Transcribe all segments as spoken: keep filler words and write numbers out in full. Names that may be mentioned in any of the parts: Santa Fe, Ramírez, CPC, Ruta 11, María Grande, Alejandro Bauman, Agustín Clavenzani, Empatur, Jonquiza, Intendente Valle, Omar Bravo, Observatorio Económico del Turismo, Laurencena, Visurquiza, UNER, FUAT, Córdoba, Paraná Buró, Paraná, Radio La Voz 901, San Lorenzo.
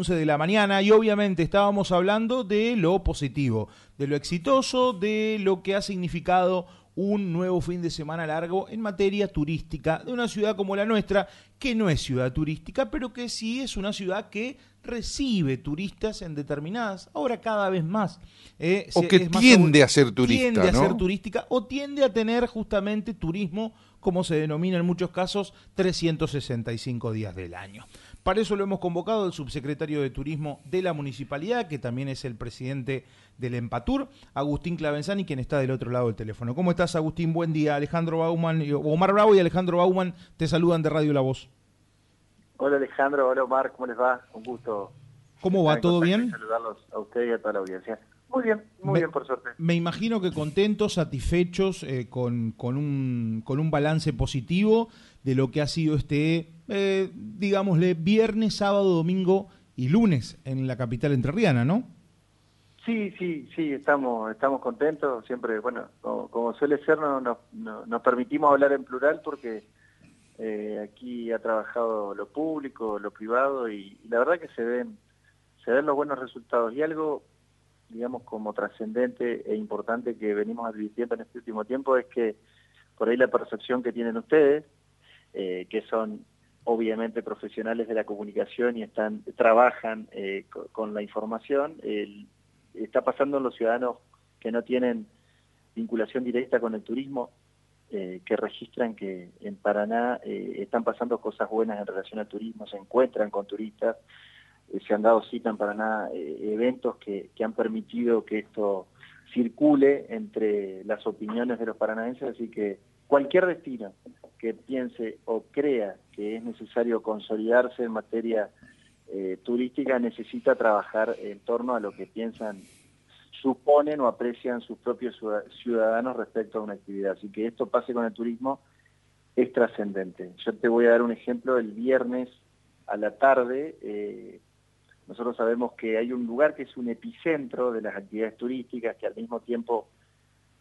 once de la mañana y obviamente estábamos hablando de lo positivo, de lo exitoso, de lo que ha significado un nuevo fin de semana largo en materia turística de una ciudad como la nuestra, que no es ciudad turística, pero que sí es una ciudad que recibe turistas en determinadas, ahora cada vez más. Eh, o se, que tiende aún, a ser turista, Tiende ¿no? a ser turística o tiende a tener justamente turismo, como se denomina en muchos casos, trescientos sesenta y cinco días del año. Para eso lo hemos convocado al subsecretario de Turismo de la Municipalidad, que también es el presidente del Empatur, Agustín Clavenzani, quien está del otro lado del teléfono. ¿Cómo estás, Agustín? Buen día. Alejandro Bauman, Omar Bravo y Alejandro Bauman te saludan de Radio La Voz. Hola, Alejandro. Hola, Omar. ¿Cómo les va? Un gusto. ¿Cómo va? ¿Todo bien? Saludarlos a ustedes y a toda la audiencia. Muy bien, muy me, bien, por suerte. Me imagino que contentos, satisfechos, eh, con, con, un, con un balance positivo de lo que ha sido este, eh, digámosle, viernes, sábado, domingo y lunes en la capital entrerriana, ¿no? Sí, sí, sí, estamos estamos contentos. Siempre, bueno, como, como suele ser, no, no, no, nos permitimos hablar en plural porque eh, aquí ha trabajado lo público, lo privado y, y la verdad que se ven, se ven los buenos resultados y algo, digamos, como trascendente e importante que venimos advirtiendo en este último tiempo es que por ahí la percepción que tienen ustedes, eh, que son obviamente profesionales de la comunicación y están trabajan eh, con, con la información, eh, está pasando en los ciudadanos que no tienen vinculación directa con el turismo, eh, que registran que en Paraná eh, están pasando cosas buenas en relación al turismo, se encuentran con turistas, se han dado cita en Paraná eh, eventos que, que han permitido que esto circule entre las opiniones de los paranaenses, así que cualquier destino que piense o crea que es necesario consolidarse en materia eh, turística necesita trabajar en torno a lo que piensan, suponen o aprecian sus propios ciudadanos respecto a una actividad, así que esto pase con el turismo es trascendente. Yo te voy a dar un ejemplo, el viernes a la tarde, eh, nosotros sabemos que hay un lugar que es un epicentro de las actividades turísticas, que al mismo tiempo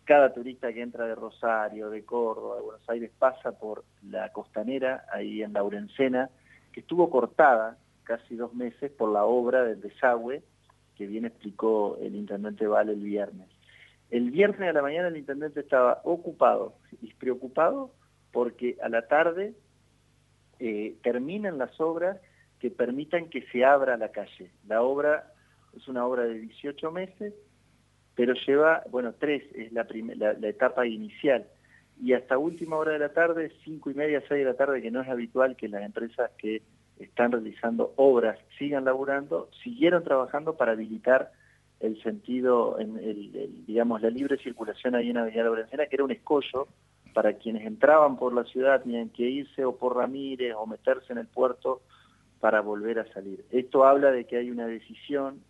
cada turista que entra de Rosario, de Córdoba, de Buenos Aires, pasa por la costanera, ahí en Laurencena, que estuvo cortada casi dos meses por la obra del desagüe, que bien explicó el Intendente Valle el viernes. El viernes a la mañana el Intendente estaba ocupado y preocupado porque a la tarde eh, terminan las obras que permitan que se abra la calle. La obra es una obra de dieciocho meses, pero lleva, bueno, tres es la, la, la etapa inicial. Y hasta última hora de la tarde, cinco y media, seis de la tarde, que no es habitual que las empresas que están realizando obras sigan laburando, siguieron trabajando para habilitar el sentido, en el, el, digamos, la libre circulación ahí en Avenida Laurencena, que era un escollo para quienes entraban por la ciudad, tenían que irse o por Ramírez o meterse en el puerto para volver a salir. Esto habla de que hay una decisión,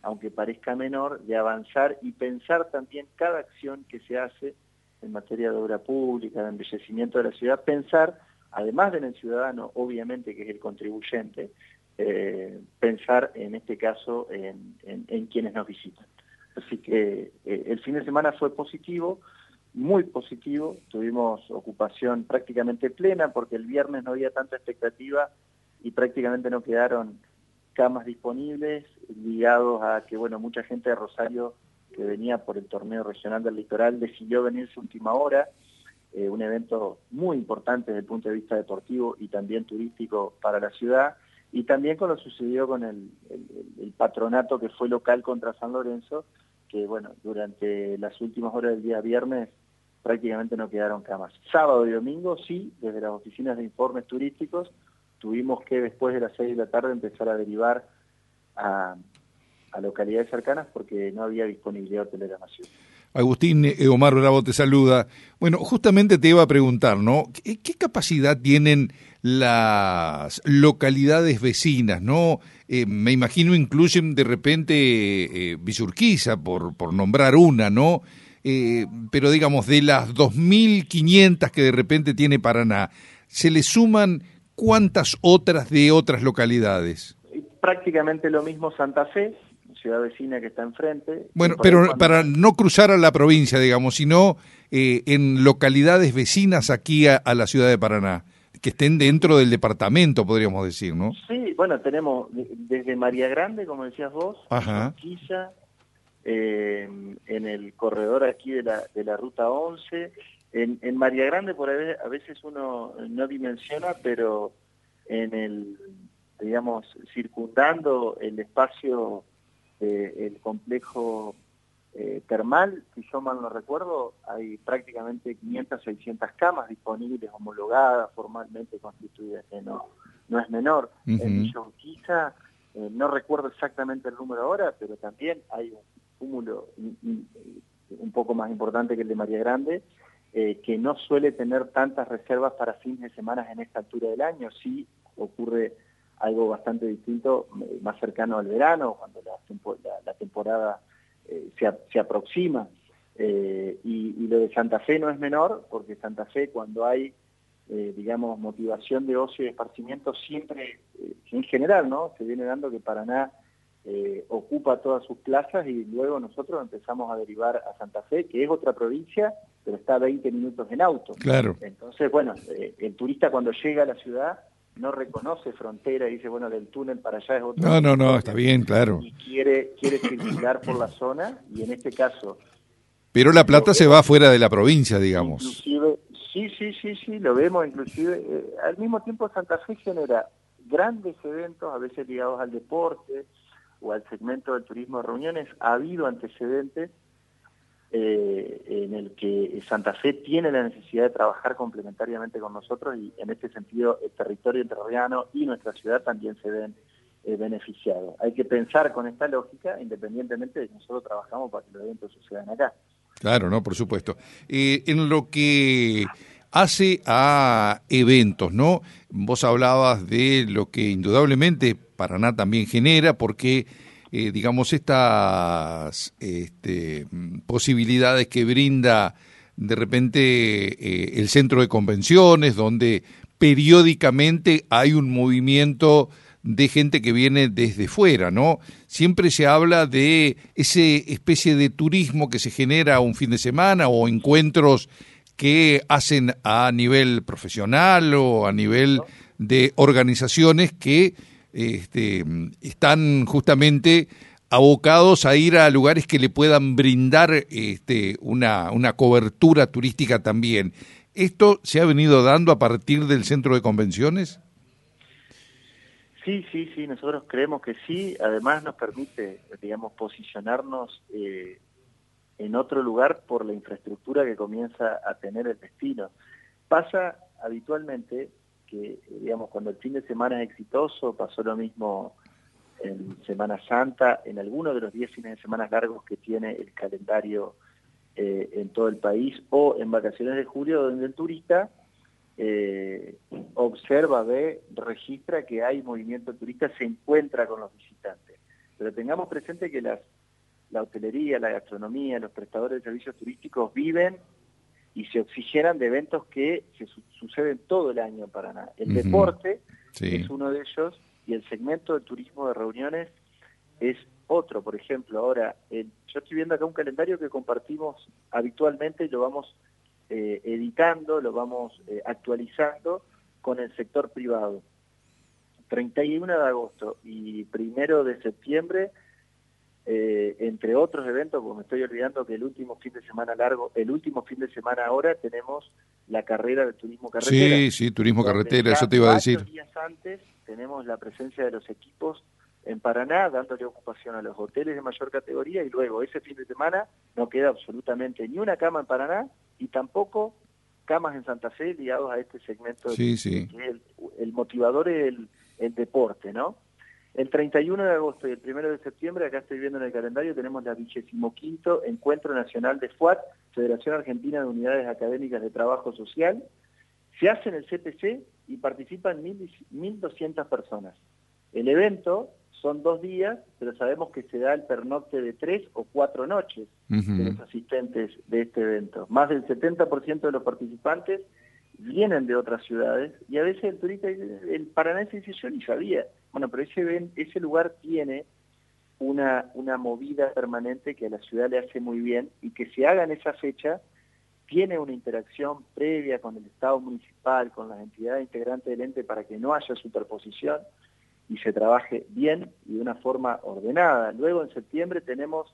aunque parezca menor, de avanzar y pensar también cada acción que se hace en materia de obra pública, de embellecimiento de la ciudad, pensar, además del ciudadano, obviamente que es el contribuyente, eh, pensar en este caso en, en, en quienes nos visitan. Así que eh, el fin de semana fue positivo, muy positivo, tuvimos ocupación prácticamente plena porque el viernes no había tanta expectativa y prácticamente no quedaron camas disponibles, ligados a que, bueno, mucha gente de Rosario que venía por el torneo regional del litoral decidió venirse última hora, eh, un evento muy importante desde el punto de vista deportivo y también turístico para la ciudad, y también con lo sucedido con el, el, el patronato que fue local contra San Lorenzo, que, bueno, durante las últimas horas del día viernes prácticamente no quedaron camas. Sábado y domingo, sí, desde las oficinas de informes turísticos, tuvimos que después de las seis de la tarde empezar a derivar a, a localidades cercanas porque no había disponibilidad hotelera nacional. Agustín, eh, Omar Bravo te saluda. Bueno, justamente te iba a preguntar, ¿no? ¿Qué, qué capacidad tienen las localidades vecinas, no? Eh, me imagino incluyen de repente eh, Visurquiza, por, por nombrar una, ¿no? Eh, pero digamos, de las dos mil quinientas que de repente tiene Paraná, se le suman... ¿Cuántas otras de otras localidades? Prácticamente lo mismo Santa Fe, ciudad vecina que está enfrente. Bueno, pero cuando... para no cruzar a la provincia, digamos, sino eh, en localidades vecinas aquí a, a la ciudad de Paraná. que estén dentro del departamento, podríamos decir, ¿no? Sí, bueno, tenemos desde María Grande, como decías vos, Jonquiza, eh, en el corredor aquí de la, de la Ruta once. En, en María Grande por ahí a veces uno no dimensiona, pero en el, digamos, circundando el espacio, eh, el complejo eh, termal, si yo mal no recuerdo, hay prácticamente quinientas, seiscientas camas disponibles, homologadas, formalmente constituidas, que no, no es menor. Uh-huh. En Jonquiza, eh, no recuerdo exactamente el número ahora, pero también hay un cúmulo in, in, un poco más importante que el de María Grande, Eh, que no suele tener tantas reservas para fines de semana en esta altura del año. Sí ocurre algo bastante distinto, más cercano al verano, cuando la, tempo, la, la temporada eh, se, se aproxima. Eh, y, y lo de Santa Fe no es menor, porque Santa Fe, cuando hay, eh, digamos, motivación de ocio y esparcimiento, siempre, eh, en general, ¿no?, se viene dando que Paraná eh, ocupa todas sus plazas, y luego nosotros empezamos a derivar a Santa Fe, que es otra provincia, pero está a veinte minutos en auto. Claro. Entonces, bueno, eh, el turista cuando llega a la ciudad no reconoce frontera y dice, bueno, del túnel para allá es otro. No, no, no, está bien, claro. Y quiere, quiere circular por la zona, y en este caso... Pero La Plata se va fuera de la provincia, digamos. Inclusive, sí, sí, sí, sí, lo vemos, inclusive. Eh, al mismo tiempo, Santa Fe genera grandes eventos, a veces ligados al deporte o al segmento del turismo de reuniones. Ha habido antecedentes Eh, en el que Santa Fe tiene la necesidad de trabajar complementariamente con nosotros, y en este sentido el territorio entrerriano y nuestra ciudad también se ven eh, beneficiados. Hay que pensar con esta lógica, independientemente de que nosotros trabajamos para que los eventos sucedan acá. Claro, no, por supuesto. Eh, en lo que hace a eventos, ¿no? Vos hablabas de lo que indudablemente Paraná también genera, porque... Eh, digamos, estas este, posibilidades que brinda de repente eh, el centro de convenciones, donde periódicamente hay un movimiento de gente que viene desde fuera, ¿no? Siempre se habla de esa especie de turismo que se genera un fin de semana, o encuentros que hacen a nivel profesional o a nivel de organizaciones que... Este, están justamente abocados a ir a lugares que le puedan brindar este, una, una cobertura turística también. ¿Esto se ha venido dando a partir del centro de convenciones? Sí, sí, sí, nosotros creemos que sí. Además nos permite, digamos, posicionarnos eh, en otro lugar por la infraestructura que comienza a tener el destino. Pasa habitualmente... que, digamos, cuando el fin de semana es exitoso, pasó lo mismo en Semana Santa, en alguno de los diez fines de semana largos que tiene el calendario eh, en todo el país, o en vacaciones de julio, donde el turista eh, observa, ve, registra que hay movimiento turista, se encuentra con los visitantes. Pero tengamos presente que las, la hotelería, la gastronomía, los prestadores de servicios turísticos viven y se oxigenan de eventos que se su- suceden todo el año en Paraná. El uh-huh. deporte sí. es uno de ellos, y el segmento de turismo de reuniones es otro. Por ejemplo, ahora, el, yo estoy viendo acá un calendario que compartimos habitualmente, y lo vamos eh, editando, lo vamos eh, actualizando con el sector privado. treinta y uno de agosto y primero de septiembre... Eh, entre otros eventos, porque me estoy olvidando que el último fin de semana largo, el último fin de semana ahora tenemos la carrera de turismo carretera. Sí, sí, turismo carretera, eso te iba a decir. Días antes tenemos la presencia de los equipos en Paraná, dándole ocupación a los hoteles de mayor categoría, y luego ese fin de semana no queda absolutamente ni una cama en Paraná, y tampoco camas en Santa Fe ligados a este segmento. Sí, de, sí. Que el, el motivador es el, el deporte, ¿no? El treinta y uno de agosto y el primero de septiembre, acá estoy viendo en el calendario, tenemos la vigésimo quinto Encuentro Nacional de FUAT, Federación Argentina de Unidades Académicas de Trabajo Social. Se hace en el C P C y participan mil doscientas personas. El evento son dos días, pero sabemos que se da el pernocte de tres o cuatro noches uh-huh. de los asistentes de este evento. Más del setenta por ciento de los participantes vienen de otras ciudades, y a veces el turista, el paranaense dice, yo ni sabía. Bueno, pero ese, ese lugar tiene una, una movida permanente que a la ciudad le hace muy bien, y que se haga en esa fecha tiene una interacción previa con el Estado municipal, con las entidades integrantes del ente, para que no haya superposición y se trabaje bien y de una forma ordenada. Luego en septiembre tenemos,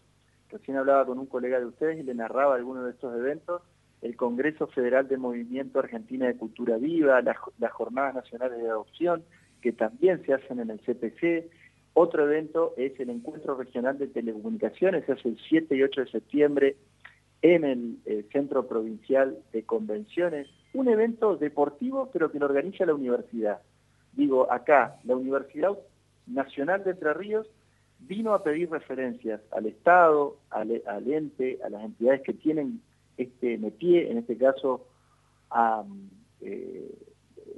recién hablaba con un colega de ustedes y le narraba algunos de estos eventos, el Congreso Federal de Movimiento Argentina de Cultura Viva, las, las Jornadas Nacionales de Adopción, que también se hacen en el C P C. Otro evento es el Encuentro Regional de Telecomunicaciones, se hace el siete y ocho de septiembre en el eh, Centro Provincial de Convenciones. Un evento deportivo, pero que lo organiza la universidad. Digo, acá, la Universidad Nacional de Entre Ríos vino a pedir referencias al Estado, al, al ente, a las entidades que tienen este metier, en este caso a, eh,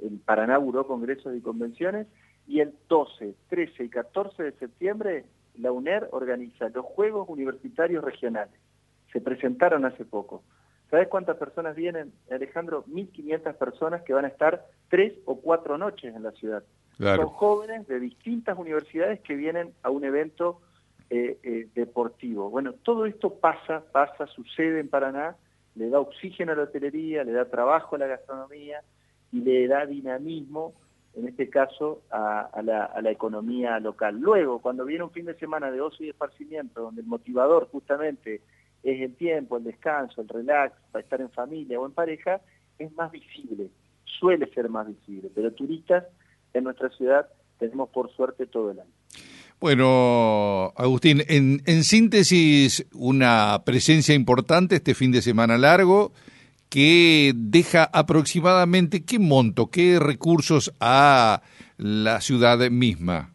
el Paraná Buró Congresos y Convenciones, y el doce, trece y catorce de septiembre la UNER organiza los Juegos Universitarios Regionales. Se presentaron hace poco. ¿Sabes cuántas personas vienen, Alejandro? mil quinientas personas que van a estar tres o cuatro noches en la ciudad. Claro. Son jóvenes de distintas universidades que vienen a un evento eh, eh, deportivo. Bueno, todo esto pasa, pasa, sucede en Paraná, le da oxígeno a la hotelería, le da trabajo a la gastronomía y le da dinamismo, en este caso, a, a, la, a la economía local. Luego, cuando viene un fin de semana de ocio y esparcimiento, donde el motivador justamente es el tiempo, el descanso, el relax, para estar en familia o en pareja, es más visible, suele ser más visible, pero turistas en nuestra ciudad tenemos por suerte todo el año. Bueno, Agustín, en, en síntesis, una presencia importante este fin de semana largo que deja aproximadamente qué monto, qué recursos a la ciudad misma.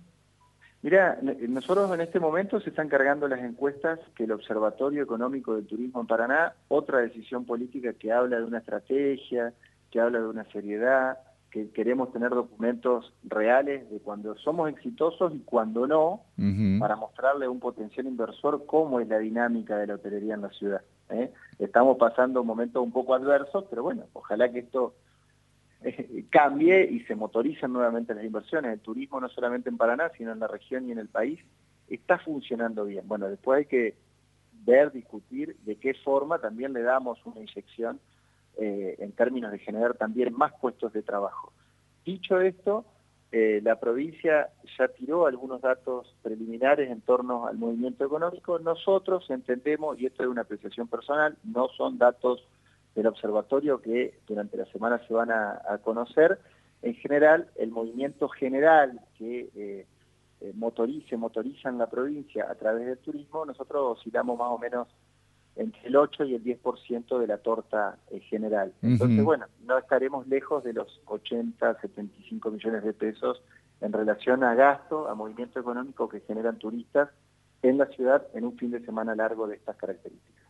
Mirá, nosotros en este momento se están cargando las encuestas que el Observatorio Económico del Turismo en Paraná, otra decisión política que habla de una estrategia, que habla de una seriedad, que queremos tener documentos reales de cuando somos exitosos y cuando no, uh-huh. para mostrarle a un potencial inversor cómo es la dinámica de la hotelería en la ciudad. ¿eh? Estamos pasando momentos un poco adversos, pero bueno, ojalá que esto cambie y se motorizan nuevamente las inversiones. El turismo no solamente en Paraná, sino en la región y en el país, está funcionando bien. Bueno, después hay que ver, discutir de qué forma también le damos una inyección eh, en términos de generar también más puestos de trabajo. Dicho esto, eh, la provincia ya tiró algunos datos preliminares en torno al movimiento económico. Nosotros entendemos, y esto es una apreciación personal, no son datos del observatorio que durante la semana se van a, a conocer, en general el movimiento general que eh, eh, motorice, motoriza en la provincia a través del turismo, nosotros oscilamos más o menos entre el ocho y el diez por ciento de la torta eh, general. Entonces, uh-huh. bueno, no estaremos lejos de los ochenta, setenta y cinco millones de pesos en relación a gasto, a movimiento económico que generan turistas en la ciudad en un fin de semana largo de estas características.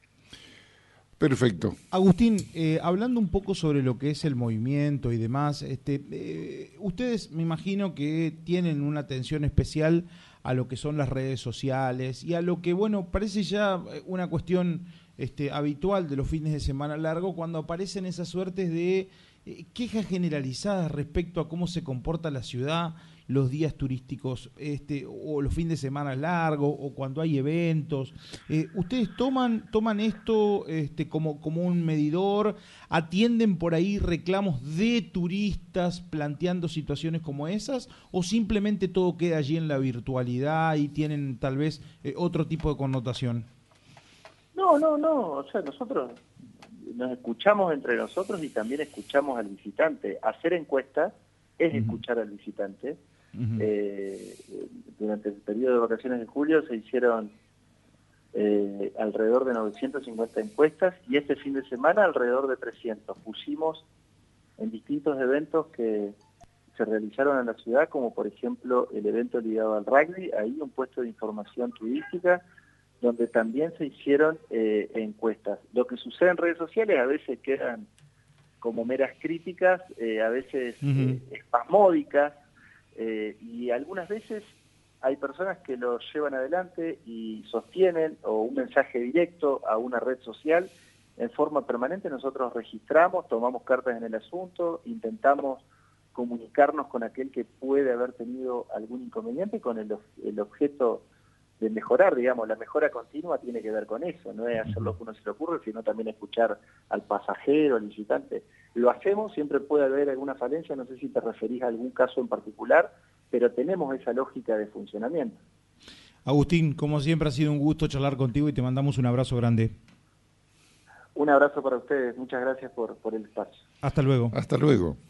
Perfecto. Agustín, eh, hablando un poco sobre lo que es el movimiento y demás, este, eh, ustedes me imagino que tienen una atención especial a lo que son las redes sociales y a lo que, bueno, parece ya una cuestión este, habitual de los fines de semana largo cuando aparecen esas suertes de eh, quejas generalizadas respecto a cómo se comporta la ciudad, los días turísticos este, o los fines de semana largos o cuando hay eventos. Eh, ¿Ustedes toman toman esto este, como, como un medidor? ¿Atienden por ahí reclamos de turistas planteando situaciones como esas? ¿O simplemente todo queda allí en la virtualidad y tienen tal vez eh, otro tipo de connotación? No, no, no. O sea, nosotros nos escuchamos entre nosotros y también escuchamos al visitante. Hacer encuestas es escuchar al visitante. Uh-huh. Eh, durante el periodo de vacaciones de julio se hicieron eh, alrededor de novecientas cincuenta encuestas y este fin de semana alrededor de trescientas. Pusimos en distintos eventos que se realizaron en la ciudad, como por ejemplo el evento ligado al rugby, ahí un puesto de información turística, donde también se hicieron eh, encuestas. Lo que sucede en redes sociales a veces quedan como meras críticas, eh, a veces uh-huh. eh, espasmódicas, eh, y algunas veces hay personas que lo llevan adelante y sostienen o un mensaje directo a una red social en forma permanente. Nosotros registramos, tomamos cartas en el asunto, intentamos comunicarnos con aquel que puede haber tenido algún inconveniente con el, el objeto de mejorar, digamos, la mejora continua tiene que ver con eso, no es hacer lo que uno se le ocurre, sino también escuchar al pasajero, al visitante. Lo hacemos, siempre puede haber alguna falencia, no sé si te referís a algún caso en particular, pero tenemos esa lógica de funcionamiento. Agustín, como siempre ha sido un gusto charlar contigo y te mandamos un abrazo grande. Un abrazo para ustedes, muchas gracias por, por el espacio. Hasta luego. Hasta luego.